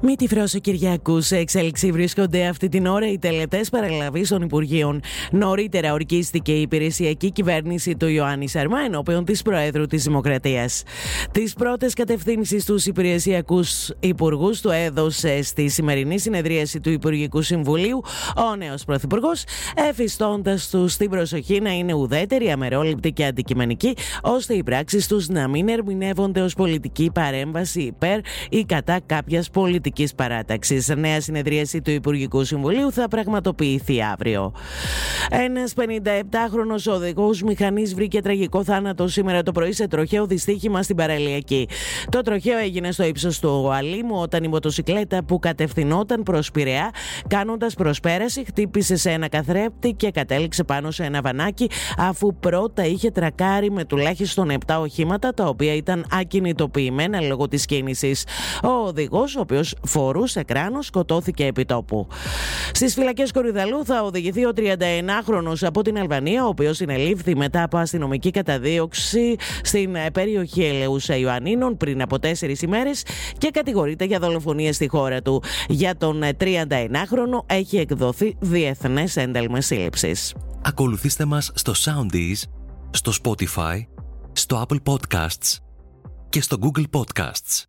Μη τυφρώσει ο Κυριάκου. Σε εξέλιξη βρίσκονται αυτή την ώρα οι τελετές παραλαβής των Υπουργείων. Νωρίτερα ορκίστηκε η υπηρεσιακή κυβέρνηση του Ιωάννη Σαρμά ενώπιον της Προέδρου της Δημοκρατίας. Τις πρώτες κατευθύνσεις στους υπηρεσιακούς υπουργούς του έδωσε στη σημερινή συνεδρίαση του Υπουργικού Συμβουλίου ο νέος Πρωθυπουργός, εφιστώντας τους την προσοχή να είναι ουδέτεροι, αμερόληπτοι και αντικειμενικοί, ώστε οι πράξεις τους να μην ερμηνεύονται ως πολιτική παρέμβαση υπέρ ή κατά κάποιας πολιτικής παράταξης. Νέα συνεδρίαση του Υπουργικού Συμβουλίου θα πραγματοποιηθεί αύριο. Ένας 57χρονος οδηγός μηχανής βρήκε τραγικό θάνατο σήμερα το πρωί σε τροχαίο δυστύχημα στην Παραλιακή. Το τροχαίο έγινε στο ύψος του Αλίμου όταν η μοτοσικλέτα που κατευθυνόταν προς Πειραιά, κάνοντας προσπέραση, χτύπησε σε ένα καθρέφτη και κατέληξε πάνω σε ένα βανάκι, αφού πρώτα είχε τρακάρει με τουλάχιστον 7 οχήματα, τα οποία ήταν ακινητοποιημένα λόγω της κίνησης. Ο οδηγός, ο οποίος φορούσε κράνος, σκοτώθηκε επί τόπου. Στις φυλακές Κορυδαλού θα οδηγηθεί ο 39χρονος από την Αλβανία, ο οποίος συνελήφθη μετά από αστυνομική καταδίωξη στην περιοχή Ελεούσα Ιωαννίνων πριν από 4 ημέρες και κατηγορείται για δολοφονία στη χώρα του. Για τον 39χρονο έχει εκδοθεί διεθνές ένταλμα σύλληψης. Ακολουθήστε μας στο Soundis, στο Spotify, στο Apple Podcasts και στο Google Podcasts.